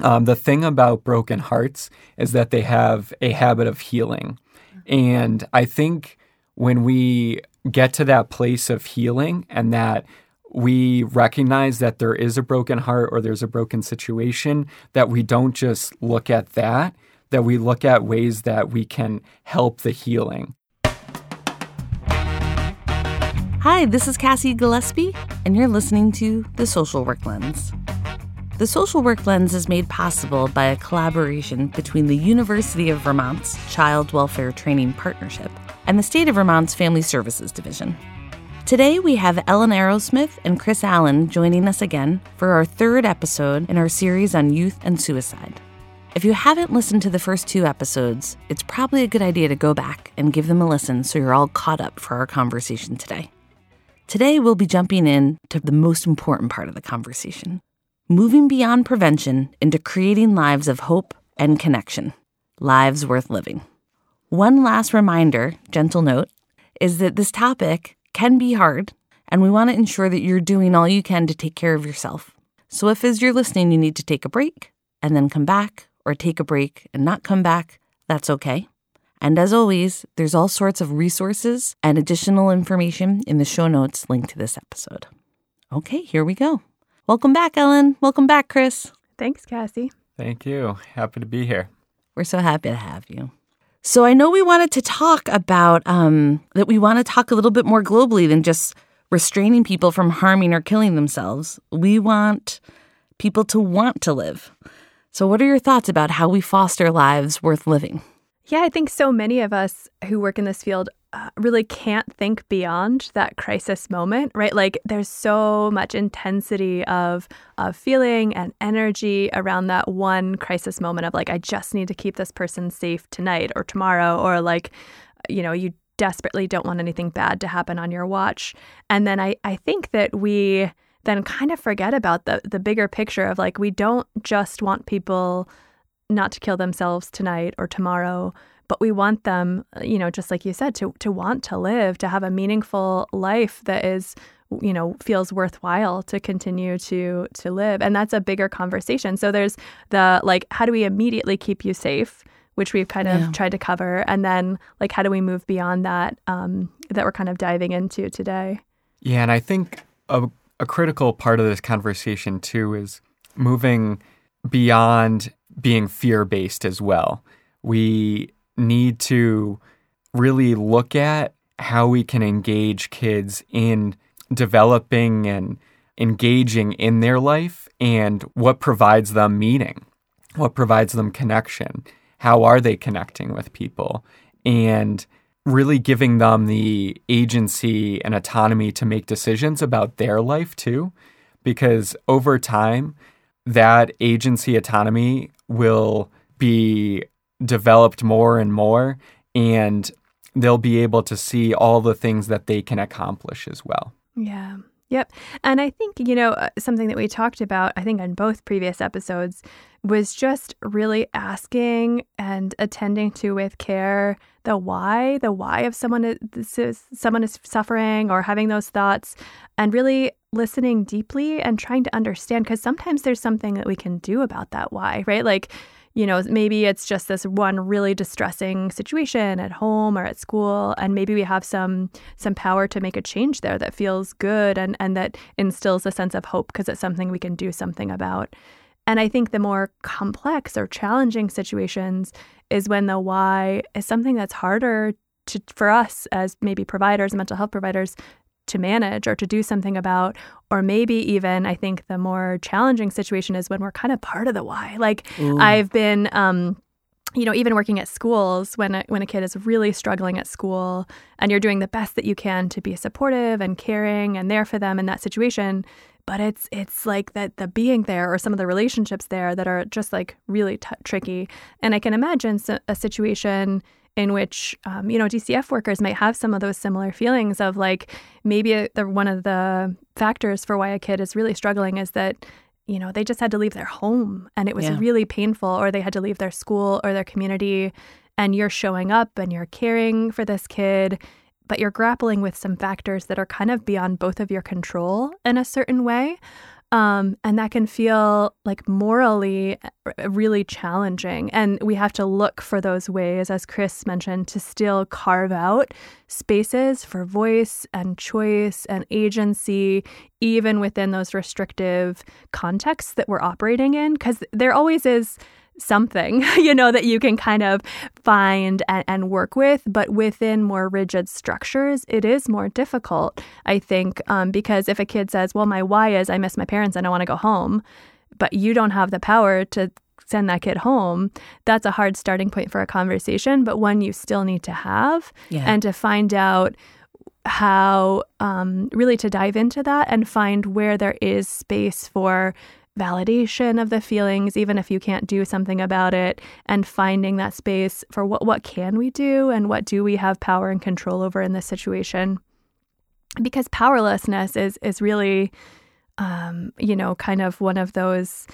The thing about broken hearts is that they have a habit of healing. And I think when we get to that place of healing and that we recognize that there is a broken heart or there's a broken situation, that we don't just look at that, that we look at ways that we can help the healing. Hi, this is Cassie Gillespie, and you're listening to The Social Work Lens. The Social Work Lens is made possible by a collaboration between the University of Vermont's Child Welfare Training Partnership and the State of Vermont's Family Services Division. Today, we have Ellen Arrowsmith and Chris Allen joining us again for our third episode in our series on youth and suicide. If you haven't listened to the first two episodes, it's probably a good idea to go back and give them a listen so you're all caught up for our conversation today. Today, we'll be jumping in to the most important part of the conversation. Moving beyond prevention into creating lives of hope and connection, lives worth living. One last reminder, gentle note, is that this topic can be hard, and we want to ensure that you're doing all you can to take care of yourself. So if as you're listening, you need to take a break and then come back, or take a break and not come back, that's okay. And as always, there's all sorts of resources and additional information in the show notes linked to this episode. Okay, here we go. Welcome back, Ellen. Welcome back, Chris. Thanks, Cassie. Thank you. Happy to be here. We're so happy to have you. So I know we wanted to talk about that we want to talk a little bit more globally than just restraining people from harming or killing themselves. We want people to want to live. So what are your thoughts about how we foster lives worth living? Yeah, I think so many of us who work in this field really can't think beyond that crisis moment, right? Like there's so much intensity of feeling and energy around that one crisis moment of like, I just need to keep this person safe tonight or tomorrow, or like, you know, you desperately don't want anything bad to happen on your watch. And then I think that we then kind of forget about the bigger picture of like, we don't just want people not to kill themselves tonight or tomorrow, but we want them, you know, just like you said, to want to live, to have a meaningful life that is, you know, feels worthwhile to continue to live. And that's a bigger conversation. So there's the, like, how do we immediately keep you safe, which we've kind of tried to cover. And then, like, how do we move beyond that, that we're kind of diving into today? Yeah, and I think a critical part of this conversation, too, is moving beyond being fear-based as well. We need to really look at how we can engage kids in developing and engaging in their life and what provides them meaning, what provides them connection, how are they connecting with people, and really giving them the agency and autonomy to make decisions about their life too, because over time, that agency autonomy will be developed more and more, and they'll be able to see all the things that they can accomplish as well. Yeah. Yep. And I think, you know, something that we talked about, I think on both previous episodes, was just really asking and attending to with care the why of someone is suffering or having those thoughts, and really listening deeply and trying to understand, because sometimes there's something that we can do about that why, right? Like, you know, maybe it's just this one really distressing situation at home or at school, and maybe we have some power to make a change there that feels good and that instills a sense of hope because it's something we can do something about. And I think the more complex or challenging situations is when the why is something that's harder for us as maybe providers, mental health providers, to manage or to do something about. Or maybe even, I think the more challenging situation is when we're kind of part of the why. Like, ooh. I've been, you know, even working at schools when a kid is really struggling at school and you're doing the best that you can to be supportive and caring and there for them in that situation. But it's like that the being there or some of the relationships there that are just like really tricky. And I can imagine a situation in which, you know, DCF workers might have some of those similar feelings of like, maybe one of the factors for why a kid is really struggling is that, you know, they just had to leave their home and it was really painful, or they had to leave their school or their community, and you're showing up and you're caring for this kid, but you're grappling with some factors that are kind of beyond both of your control in a certain way. And that can feel like morally really challenging. And we have to look for those ways, as Chris mentioned, to still carve out spaces for voice and choice and agency, even within those restrictive contexts that we're operating in. Because there always is something, you know, that you can kind of find and work with. But within more rigid structures, it is more difficult, I think, because if a kid says, well, my why is I miss my parents and I want to go home, but you don't have the power to send that kid home, that's a hard starting point for a conversation, but one you still need to have and to find out how, really to dive into that and find where there is space for validation of the feelings, even if you can't do something about it, and finding that space for what can we do and what do we have power and control over in this situation. Because powerlessness is really, you know, kind of one of those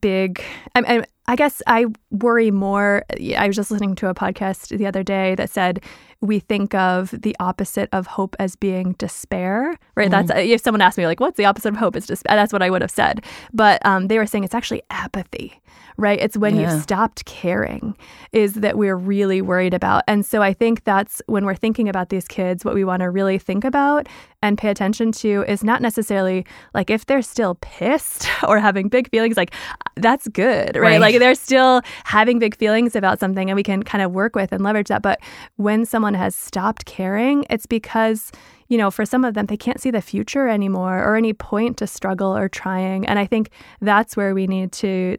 big, I guess I worry more. I was just listening to a podcast the other day that said we think of the opposite of hope as being despair, right? Mm-hmm. That's, if someone asked me, like, what's the opposite of hope? It's despair. That's what I would have said. But they were saying it's actually apathy, right? It's when you've stopped caring is that we're really worried about. And so I think that's when we're thinking about these kids, what we want to really think about and pay attention to is not necessarily like if they're still pissed or having big feelings, like that's good, right? Like they're still having big feelings about something and we can kind of work with and leverage that. But when someone has stopped caring, it's because, you know, for some of them, they can't see the future anymore or any point to struggle or trying. And I think that's where we need to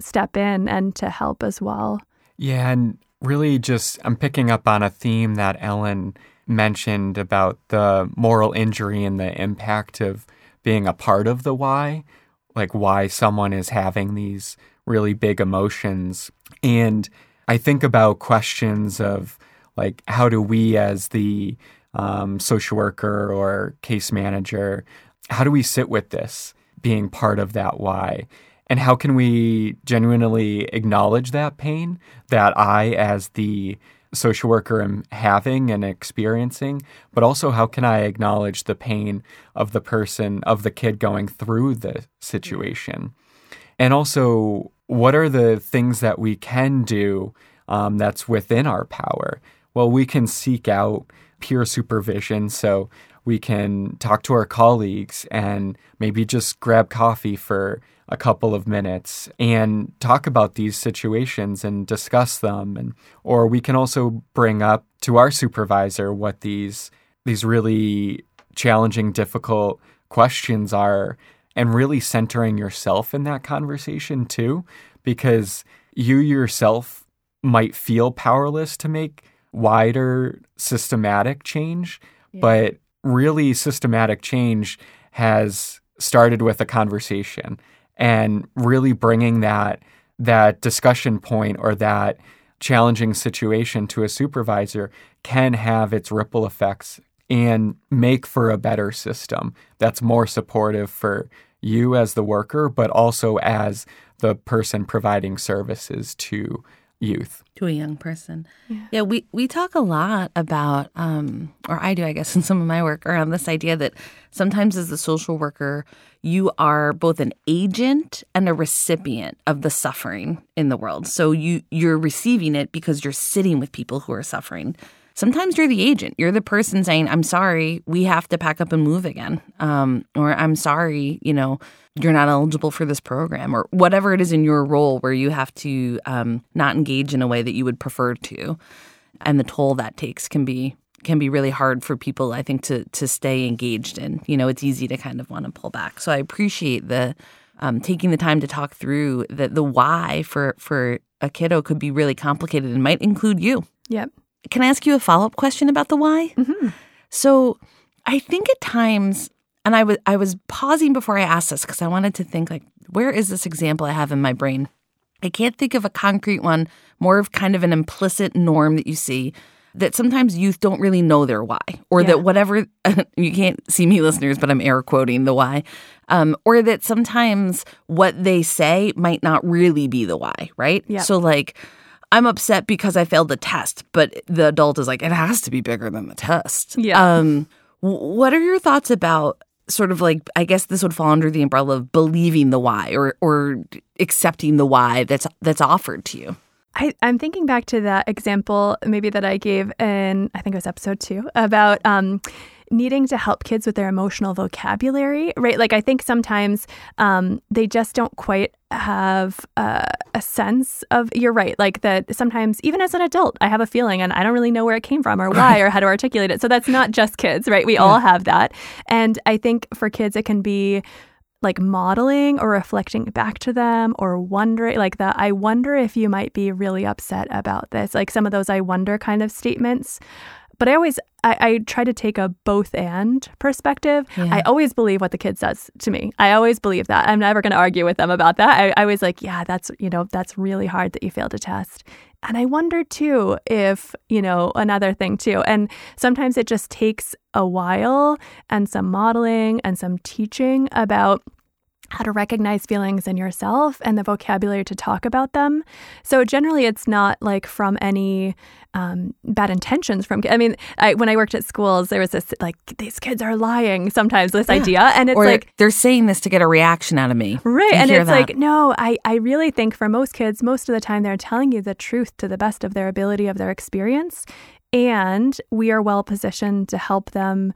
step in and to help as well. Yeah. And really just I'm picking up on a theme that Ellen mentioned about the moral injury and the impact of being a part of the why, like why someone is having these really big emotions. And I think about questions of like, how do we as the social worker or case manager, how do we sit with this being part of that why? And how can we genuinely acknowledge that pain that I as the social worker am having and experiencing, but also how can I acknowledge the pain of the person, of the kid going through the situation? And also, what are the things that we can do that's within our power? Well, we can seek out peer supervision, so we can talk to our colleagues and maybe just grab coffee for a couple of minutes and talk about these situations and discuss them. And or we can also bring up to our supervisor what these really challenging, difficult questions are, and really centering yourself in that conversation too, because you yourself might feel powerless to make wider systematic change, but really systematic change has started with a conversation. And really bringing that discussion point or that challenging situation to a supervisor can have its ripple effects and make for a better system that's more supportive for you as the worker, but also as the person providing services to youth. To a young person. Yeah, we talk a lot about, or I do, I guess, in some of my work around this idea that sometimes as a social worker, you are both an agent and a recipient of the suffering in the world. So you're receiving it because you're sitting with people who are suffering. Sometimes you're the agent. You're the person saying, I'm sorry, we have to pack up and move again. Or I'm sorry, you know, you're not eligible for this program or whatever it is in your role where you have to not engage in a way that you would prefer to. And the toll that takes can be really hard for people, I think, to stay engaged in. You know, it's easy to kind of want to pull back. So I appreciate the taking the time to talk through the why for a kiddo could be really complicated and might include you. Yep. Can I ask you a follow-up question about the why? Mm-hmm. So I think at times, and I was pausing before I asked this because I wanted to think, like, where is this example I have in my brain? I can't think of a concrete one, more of kind of an implicit norm that you see that sometimes youth don't really know their why or that whatever – you can't see me, listeners, but I'm air quoting the why – or that sometimes what they say might not really be the why, right? Yeah. So like – I'm upset because I failed the test, but the adult is like, it has to be bigger than the test. Yeah. What are your thoughts about sort of like, I guess this would fall under the umbrella of believing the why or accepting the why that's offered to you. I'm thinking back to that example maybe that I gave in, I think it was episode 2, about needing to help kids with their emotional vocabulary, right? Like I think sometimes they just don't quite have a sense of, you're right, like that sometimes even as an adult, I have a feeling and I don't really know where it came from or why or how to articulate it. So that's not just kids, right? We all have that. And I think for kids, it can be like modeling or reflecting back to them or wondering like that. I wonder if you might be really upset about this, like some of those I wonder kind of statements. But I always, I try to take a both and perspective. Yeah. I always believe what the kid says to me. I always believe that. I'm never going to argue with them about that. I was like, yeah, that's, you know, that's really hard that you failed a test. And I wonder too if, you know, another thing too. And sometimes it just takes a while and some modeling and some teaching about how to recognize feelings in yourself and the vocabulary to talk about them. So generally, it's not like from any bad intentions from kids. I mean, when I worked at schools, there was this like, these kids are lying sometimes, this idea. And it's or like, they're saying this to get a reaction out of me. Right. And it's that. Like, no, I really think for most kids, most of the time, they're telling you the truth to the best of their ability of their experience. And we are well positioned to help them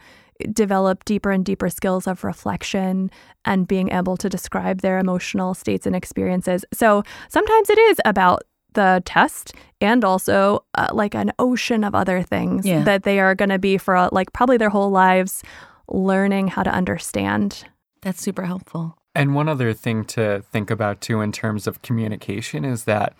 develop deeper and deeper skills of reflection and being able to describe their emotional states and experiences. So sometimes it is about the test and also like an ocean of other things that they are going to be for like probably their whole lives learning how to understand. That's super helpful. And one other thing to think about too in terms of communication is that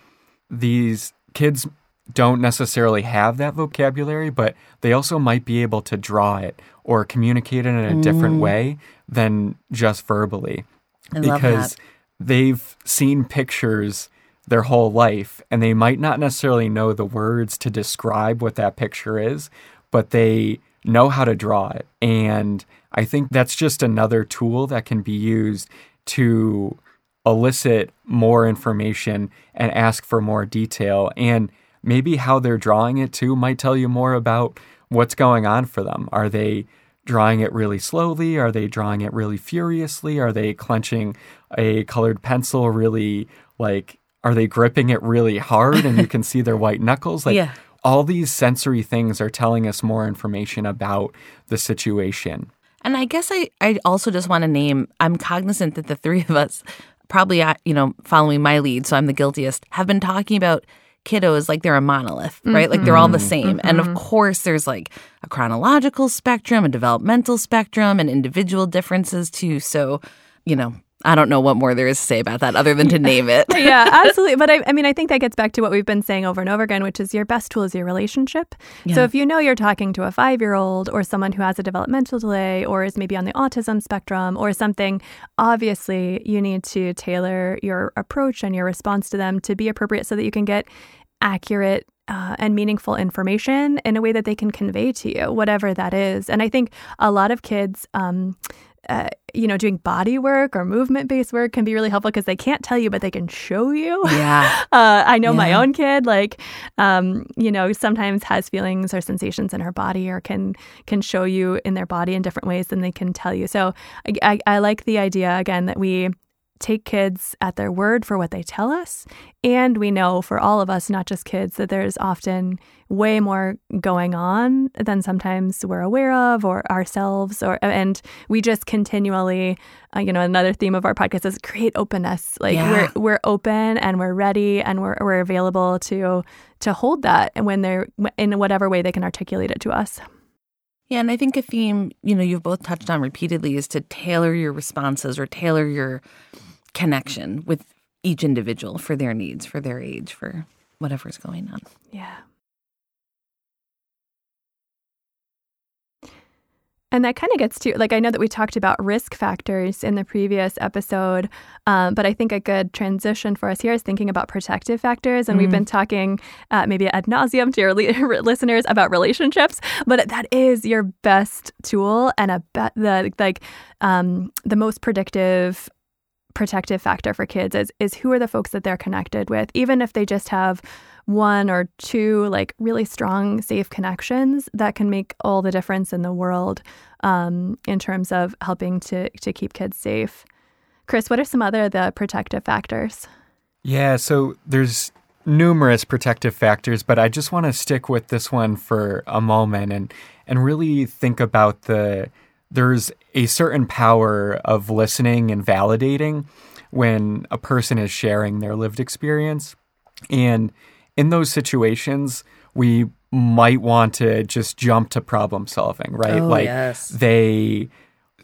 these kids don't necessarily have that vocabulary, but they also might be able to draw it or communicate it in a different way than just verbally. Because they've seen pictures their whole life and they might not necessarily know the words to describe what that picture is, but they know how to draw it. And I think that's just another tool that can be used to elicit more information and ask for more detail. And maybe how they're drawing it too might tell you more about what's going on for them. Are they drawing it really slowly? Are they drawing it really furiously? Are they clenching a colored pencil really, like, are they gripping it really hard and you can see their white knuckles? Like all these sensory things are telling us more information about the situation. And I guess I also just want to name, I'm cognizant that the three of us probably, you know, following my lead, so I'm the guiltiest, have been talking about kiddos like they're a monolith, right? Like they're all the same. And of course there's like a chronological spectrum, a developmental spectrum, and individual differences too. So, you know, I don't know what more there is to say about that other than to name it. Yeah, absolutely. But I mean, I think that gets back to what we've been saying over and over again, which is your best tool is your relationship. Yeah. So if you know you're talking to a 5-year-old or someone who has a developmental delay or is maybe on the autism spectrum or something, obviously you need to tailor your approach and your response to them to be appropriate so that you can get accurate and meaningful information in a way that they can convey to you, whatever that is. And I think a lot of kids you know, doing body work or movement-based work can be really helpful because they can't tell you, but they can show you. Yeah. I know my own kid, like, you know, sometimes has feelings or sensations in her body or can show you in their body in different ways than they can tell you. So I like the idea, again, that we take kids at their word for what they tell us. And we know for all of us, not just kids, that there's often way more going on than sometimes we're aware of or ourselves. And we just continually, you know, another theme of our podcast is create openness. Like we're open and we're ready and we're available to hold that when they're in whatever way they can articulate it to us. Yeah, and I think a theme, you know, you've both touched on repeatedly is to tailor your responses or tailor your connection with each individual for their needs, for their age, for whatever's going on. Yeah. And that kind of gets to, like, I know that we talked about risk factors in the previous episode, but I think a good transition for us here is thinking about protective factors. And we've been talking maybe ad nauseum to your listeners about relationships, but that is your best tool and the most predictive protective factor for kids is who are the folks that they're connected with, even if they just have one or two like really strong, safe connections that can make all the difference in the world in terms of helping to keep kids safe. Chris, what are some other the protective factors? Yeah, so there's numerous protective factors, but I just want to stick with this one for a moment and really think about there's a certain power of listening and validating when a person is sharing their lived experience. And in those situations, we might want to just jump to problem solving, right? Oh, like yes.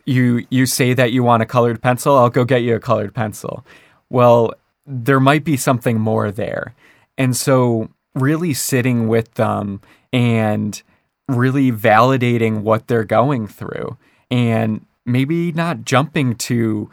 You say that you want a colored pencil, I'll go get you a colored pencil. Well, there might be something more there. And so really sitting with them and really validating what they're going through and maybe not jumping to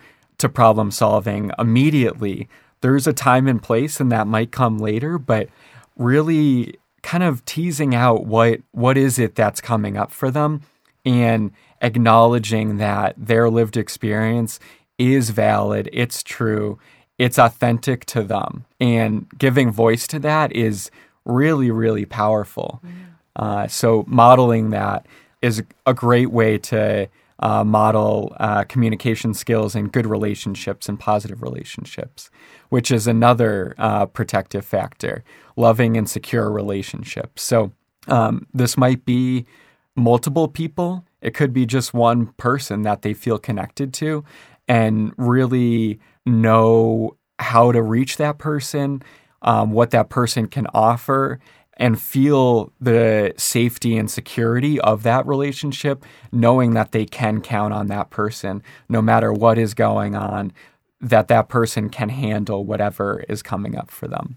problem solving immediately. There's a time and place and that might come later, but really kind of teasing out what is it that's coming up for them and acknowledging that their lived experience is valid, it's true, it's authentic to them. And giving voice to that is really, really powerful. Mm-hmm. So modeling that is a great way to model communication skills and good relationships and positive relationships, which is another protective factor, loving and secure relationships. So this might be multiple people. It could be just one person that they feel connected to and really know how to reach that person, what that person can offer, and feel the safety and security of that relationship, knowing that they can count on that person no matter what is going on, that person can handle whatever is coming up for them.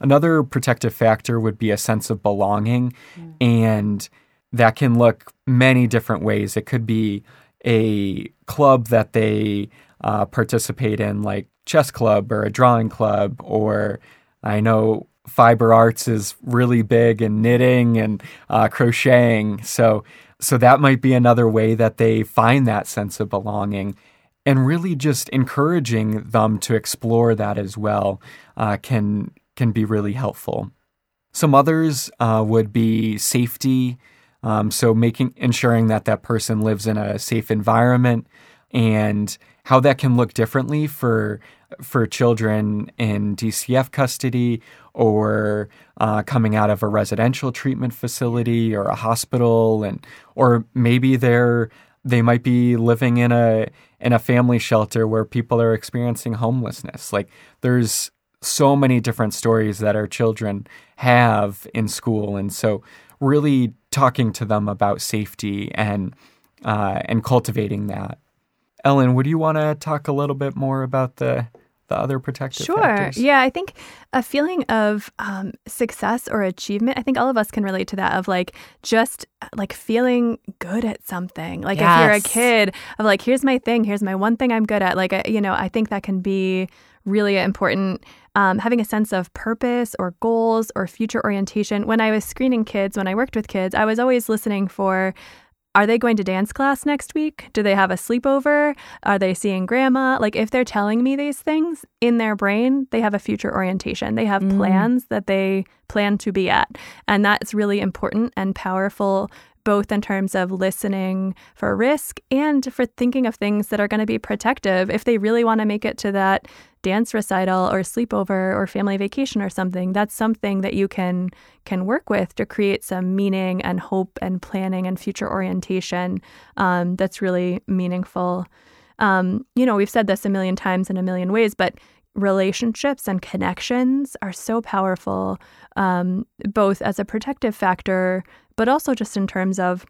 Another protective factor would be a sense of belonging, and that can look many different ways. It could be a club that they participate in, like chess club or a drawing club, or I know fiber arts is really big, and knitting and crocheting. So that might be another way that they find that sense of belonging, and really just encouraging them to explore that as well can be really helpful. Some others would be safety. So ensuring that person lives in a safe environment, and how that can look differently for children in DCF custody or coming out of a residential treatment facility or a hospital, or maybe they might be living in a family shelter where people are experiencing homelessness. Like there's so many different stories that our children have in school, and so really talking to them about safety and cultivating that. Ellen, would you want to talk a little bit more about the other protective factors? Sure. Yeah, I think a feeling of success or achievement, I think all of us can relate to that, of like just like feeling good at something. Like yes. If you're a kid, of like, here's my thing, here's my one thing I'm good at. Like, I think that can be really important, having a sense of purpose or goals or future orientation. When I was screening kids, when I worked with kids, I was always listening for, are they going to dance class next week? Do they have a sleepover? Are they seeing grandma? Like if they're telling me these things in their brain, they have a future orientation. They have plans that they plan to be at. And that's really important and powerful, both in terms of listening for risk and for thinking of things that are going to be protective. If they really want to make it to that dance recital or sleepover or family vacation or something, that's something that you can work with to create some meaning and hope and planning and future orientation that's really meaningful. We've said this a million times in a million ways, but relationships and connections are so powerful, both as a protective factor, but also just in terms of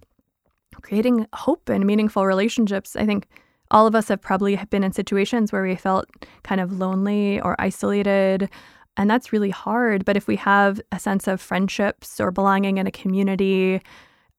creating hope and meaningful relationships. I think all of us have probably been in situations where we felt kind of lonely or isolated, and that's really hard. But if we have a sense of friendships or belonging in a community,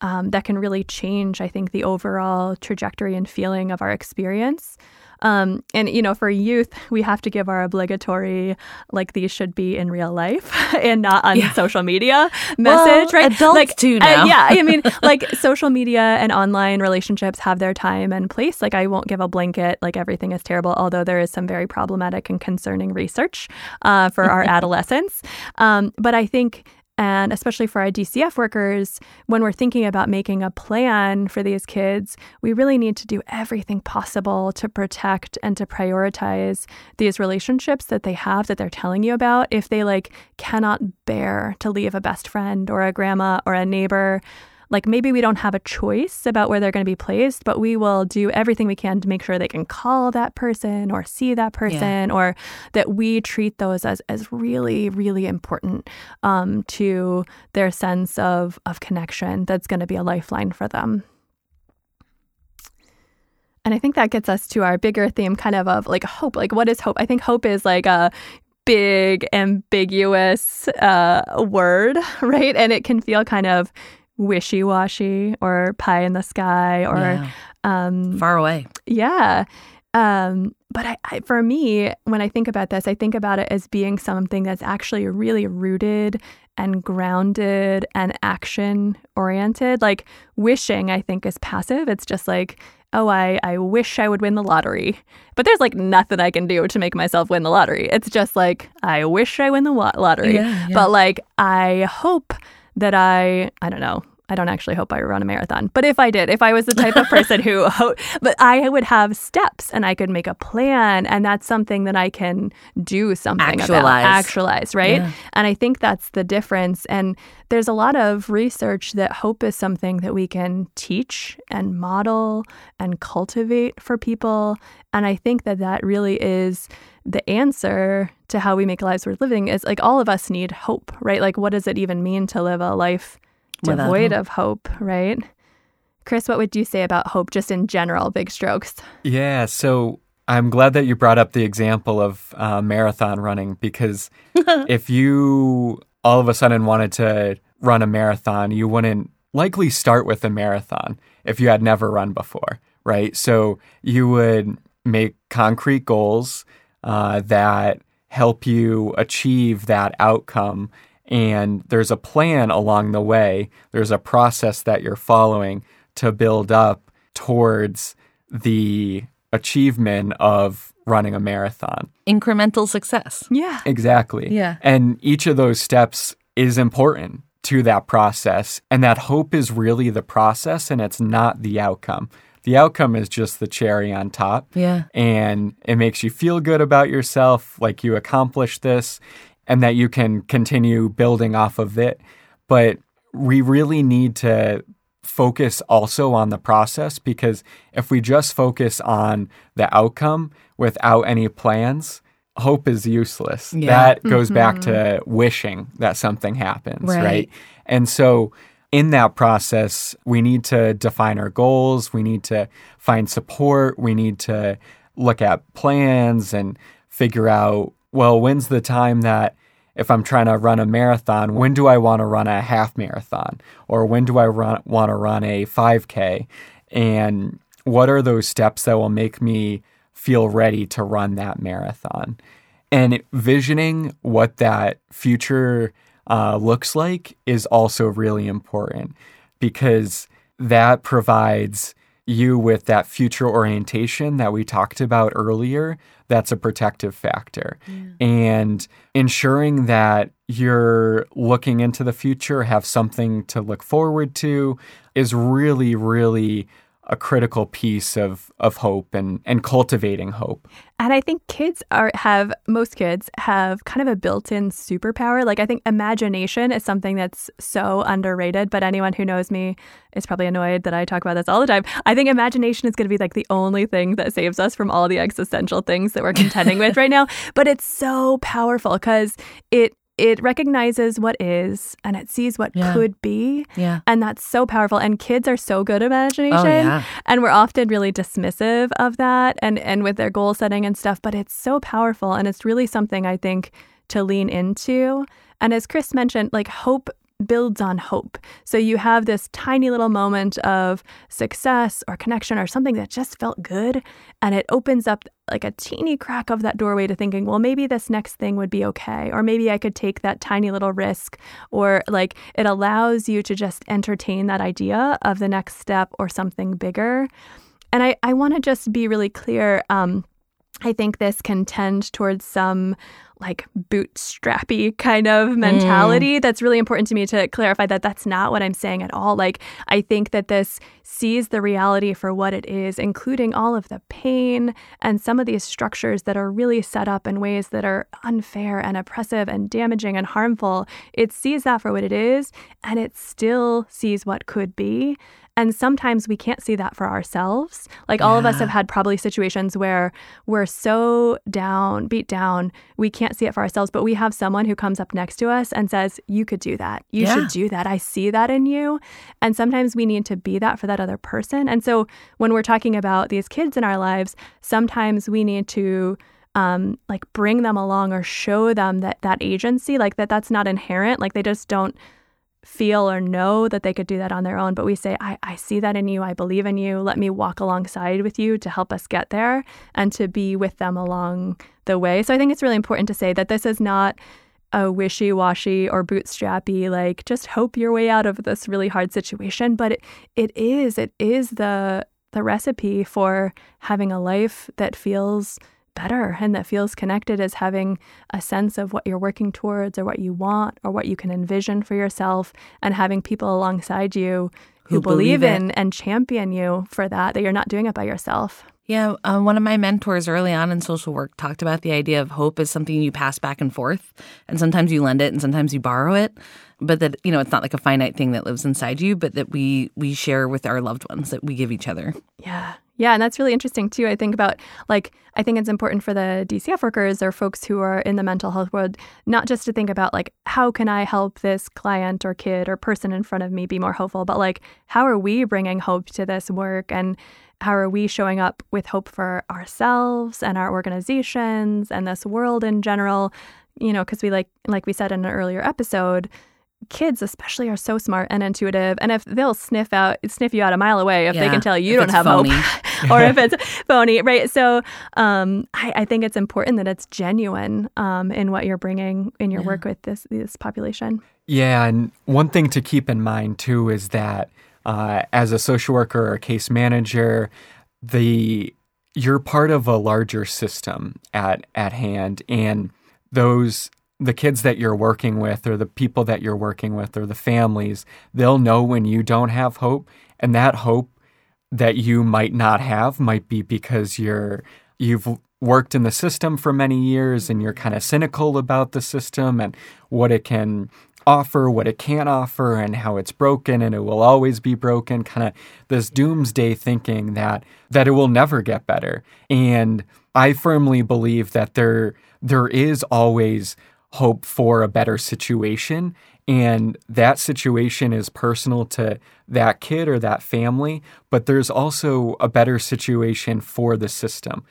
that can really change, I think, the overall trajectory and feeling of our experience. And, you know, for youth, we have to give our obligatory, like, these should be in real life and not on social media message, right? Adults too now. Yeah, I mean, like, social media and online relationships have their time and place. Like, I won't give a blanket, like, everything is terrible, although there is some very problematic and concerning research for our adolescents. But I think... And especially for our DCF workers, when we're thinking about making a plan for these kids, we really need to do everything possible to protect and to prioritize these relationships that they have, that they're telling you about. If they cannot bear to leave a best friend or a grandma or a neighbor, maybe we don't have a choice about where they're going to be placed, but we will do everything we can to make sure they can call that person or see that person, or that we treat those as really, really important to their sense of connection. That's going to be a lifeline for them. And I think that gets us to our bigger theme kind of like hope. Like, what is hope? I think hope is like a big, ambiguous word, right? And it can feel kind of wishy-washy or pie in the sky or far away. Yeah. But I, for me, when I think about this, I think about it as being something that's actually really rooted and grounded and action-oriented. Like, wishing, I think, is passive. It's just like, oh, I wish I would win the lottery. But there's nothing I can do to make myself win the lottery. It's just like, I wish I win the lottery. Yeah, yeah. But I hope that I don't know. I don't actually hope I run a marathon. But if I did, if I was the type of person who, but I would have steps and I could make a plan. And that's something that I can do something about. Actualize, right? Yeah. And I think that's the difference. And there's a lot of research that hope is something that we can teach and model and cultivate for people. And I think that really is the answer to how we make lives worth living is all of us need hope, right? What does it even mean to live a life devoid of hope, right? Chris, what would you say about hope just in general, big strokes? Yeah, so I'm glad that you brought up the example of marathon running, because if you all of a sudden wanted to run a marathon, you wouldn't likely start with a marathon if you had never run before, right? So you would make concrete goals that help you achieve that outcome. And there's a plan along the way. There's a process that you're following to build up towards the achievement of running a marathon. Incremental success. Yeah. Exactly. Yeah. And each of those steps is important to that process. And that hope is really the process, and it's not the outcome. The outcome is just the cherry on top. Yeah. And it makes you feel good about yourself, like you accomplished this, and that you can continue building off of it. But we really need to focus also on the process, because if we just focus on the outcome without any plans, hope is useless. Yeah. That goes back to wishing that something happens, right? And so in that process, we need to define our goals. We need to find support. We need to look at plans and figure out, well, when's the time that if I'm trying to run a marathon, when do I want to run a half marathon? Or when do I want to run a 5K? And what are those steps that will make me feel ready to run that marathon? And visioning what that future looks like is also really important, because that provides you with that future orientation that we talked about earlier. That's a protective factor. Yeah. And ensuring that you're looking into the future, have something to look forward to, is really, really a critical piece of hope and cultivating hope. And I think most kids have kind of a built-in superpower. I think imagination is something that's so underrated, but anyone who knows me is probably annoyed that I talk about this all the time. I think imagination is going to be the only thing that saves us from all the existential things that we're contending with right now. But it's so powerful because it recognizes what is, and it sees what could be. Yeah. And that's so powerful. And kids are so good at imagination. Oh, yeah. And we're often really dismissive of that and with their goal setting and stuff. But it's so powerful. And it's really something I think to lean into. And as Chris mentioned, hope builds on hope. So you have this tiny little moment of success or connection or something that just felt good, and it opens up like a teeny crack of that doorway to thinking, well, maybe this next thing would be okay, or maybe I could take that tiny little risk, or like it allows you to just entertain that idea of the next step or something bigger. And I want to just be really clear. I think this can tend towards some like bootstrappy kind of mentality. That's really important to me to clarify that that's not what I'm saying at all. Like, I think that this sees the reality for what it is, including all of the pain and some of these structures that are really set up in ways that are unfair and oppressive and damaging and harmful. It sees that for what it is, and it still sees what could be. And sometimes we can't see that for ourselves. Like all of us have had probably situations where we're so down, beat down, we can't see it for ourselves, but we have someone who comes up next to us and says, you could do that. You should do that. I see that in you. And sometimes we need to be that for that other person. And so when we're talking about these kids in our lives, sometimes we need to like bring them along or show them that agency, like that's not inherent. Like they just don't feel or know that they could do that on their own. But we say, I see that in you. I believe in you. Let me walk alongside with you to help us get there and to be with them along the way. So I think it's really important to say that this is not a wishy-washy or bootstrappy, like just hope your way out of this really hard situation. But it is the recipe for having a life that feels better and that feels connected, as having a sense of what you're working towards or what you want or what you can envision for yourself, and having people alongside you who believe in and champion you for that you're not doing it by yourself. Yeah. One of my mentors early on in social work talked about the idea of hope as something you pass back and forth, and sometimes you lend it and sometimes you borrow it, but that, you know, it's not like a finite thing that lives inside you, but that we share with our loved ones, that we give each other. Yeah. Yeah, and that's really interesting, too. I think about, like, I think it's important for the DCF workers or folks who are in the mental health world, not just to think about, like, how can I help this client or kid or person in front of me be more hopeful, but, like, how are we bringing hope to this work, and how are we showing up with hope for ourselves and our organizations and this world in general? You know, because we, like we said in an earlier episode, kids especially are so smart and intuitive, and if they'll sniff you out a mile away if they can tell you don't have hope or if it's phony, right? So I think it's important that it's genuine in what you're bringing in your work with this population. Yeah, and one thing to keep in mind too is that as a social worker or a case manager, you're part of a larger system at hand, and the kids that you're working with or the people that you're working with or the families, they'll know when you don't have hope. And that hope that you might not have might be because you've worked in the system for many years and you're kind of cynical about the system and what it can offer, what it can't offer, and how it's broken and it will always be broken, kind of this doomsday thinking that it will never get better. And I firmly believe that there is always hope for a better situation, and that situation is personal to that kid or that family, but there's also a better situation for the system.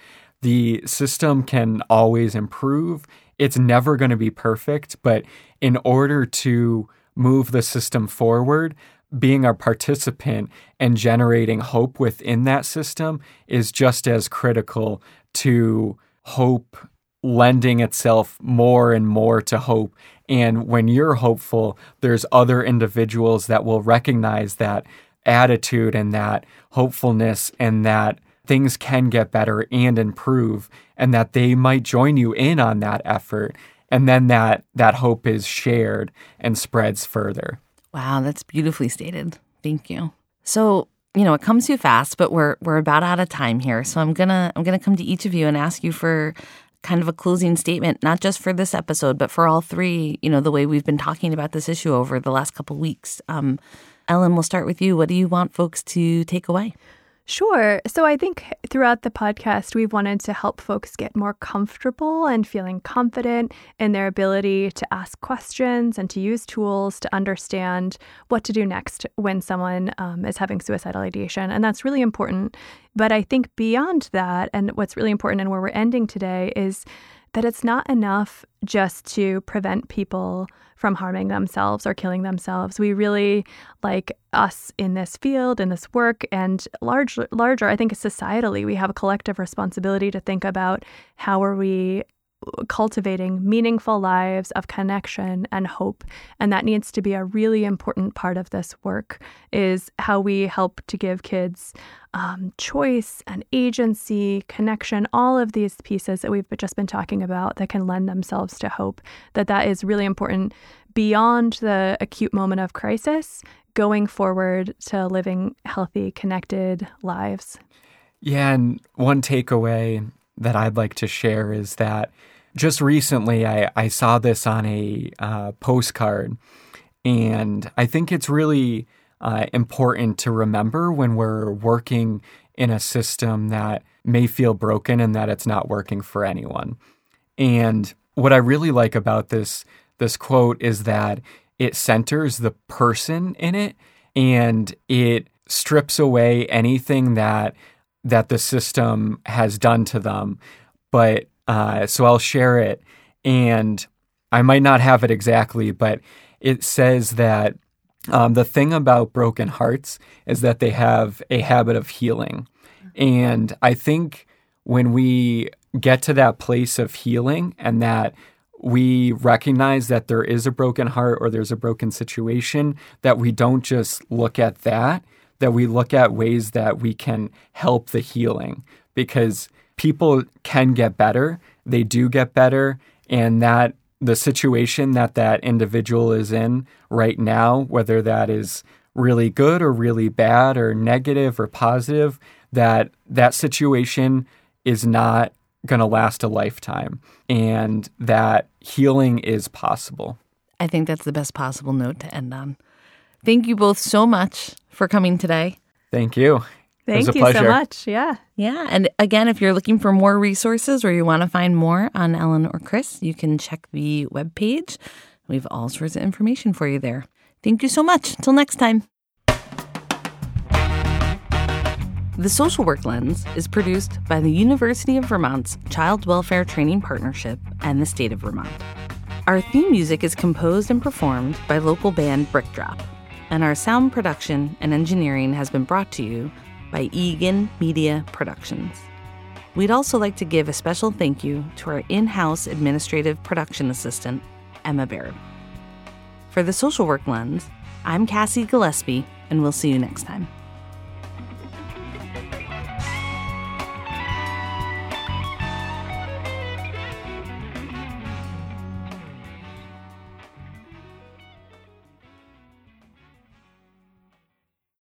The system can always improve. It's never going to be perfect, but in order to move the system forward, being a participant and generating hope within that system is just as critical to hope lending itself more and more to hope. And when you're hopeful, there's other individuals that will recognize that attitude and that hopefulness and that things can get better and improve, and that they might join you in on that effort. And then that hope is shared and spreads further. Wow, that's beautifully stated. Thank you. So, you know, it comes too fast, but we're about out of time here. So I'm gonna come to each of you and ask you for kind of a closing statement, not just for this episode, but for all three, you know, the way we've been talking about this issue over the last couple of weeks. Ellen, we'll start with you. What do you want folks to take away? Sure. So I think throughout the podcast, we've wanted to help folks get more comfortable and feeling confident in their ability to ask questions and to use tools to understand what to do next when someone is having suicidal ideation. And that's really important. But I think beyond that, and what's really important and where we're ending today, is that it's not enough just to prevent people from harming themselves or killing themselves. We really, like us in this field, in this work, and larger, I think societally, we have a collective responsibility to think about how are we cultivating meaningful lives of connection and hope. And that needs to be a really important part of this work, is how we help to give kids choice and agency, connection, all of these pieces that we've just been talking about that can lend themselves to hope, that is really important beyond the acute moment of crisis, going forward to living healthy, connected lives. Yeah, and one takeaway that I'd like to share is that just recently I saw this on a postcard, and I think it's really important to remember when we're working in a system that may feel broken and that it's not working for anyone. And what I really like about this quote is that it centers the person in it, and it strips away anything that the system has done to them. But so I'll share it, and I might not have it exactly, but it says that the thing about broken hearts is that they have a habit of healing. And I think when we get to that place of healing and that we recognize that there is a broken heart or there's a broken situation, that we don't just look at that, that we look at ways that we can help the healing, because people can get better. They do get better. And that the situation that individual is in right now, whether that is really good or really bad or negative or positive, that situation is not going to last a lifetime, and that healing is possible. I think that's the best possible note to end on. Thank you both so much for coming today. Thank you. Thank you so much. Yeah. Yeah. And again, if you're looking for more resources or you want to find more on Ellen or Chris, you can check the webpage. We have all sorts of information for you there. Thank you so much. Till next time. The Social Work Lens is produced by the University of Vermont's Child Welfare Training Partnership and the State of Vermont. Our theme music is composed and performed by local band Brick Drop. And our sound production and engineering has been brought to you by Egan Media Productions. We'd also like to give a special thank you to our in-house administrative production assistant, Emma Baird. For The Social Work Lens, I'm Cassie Gillespie, and we'll see you next time.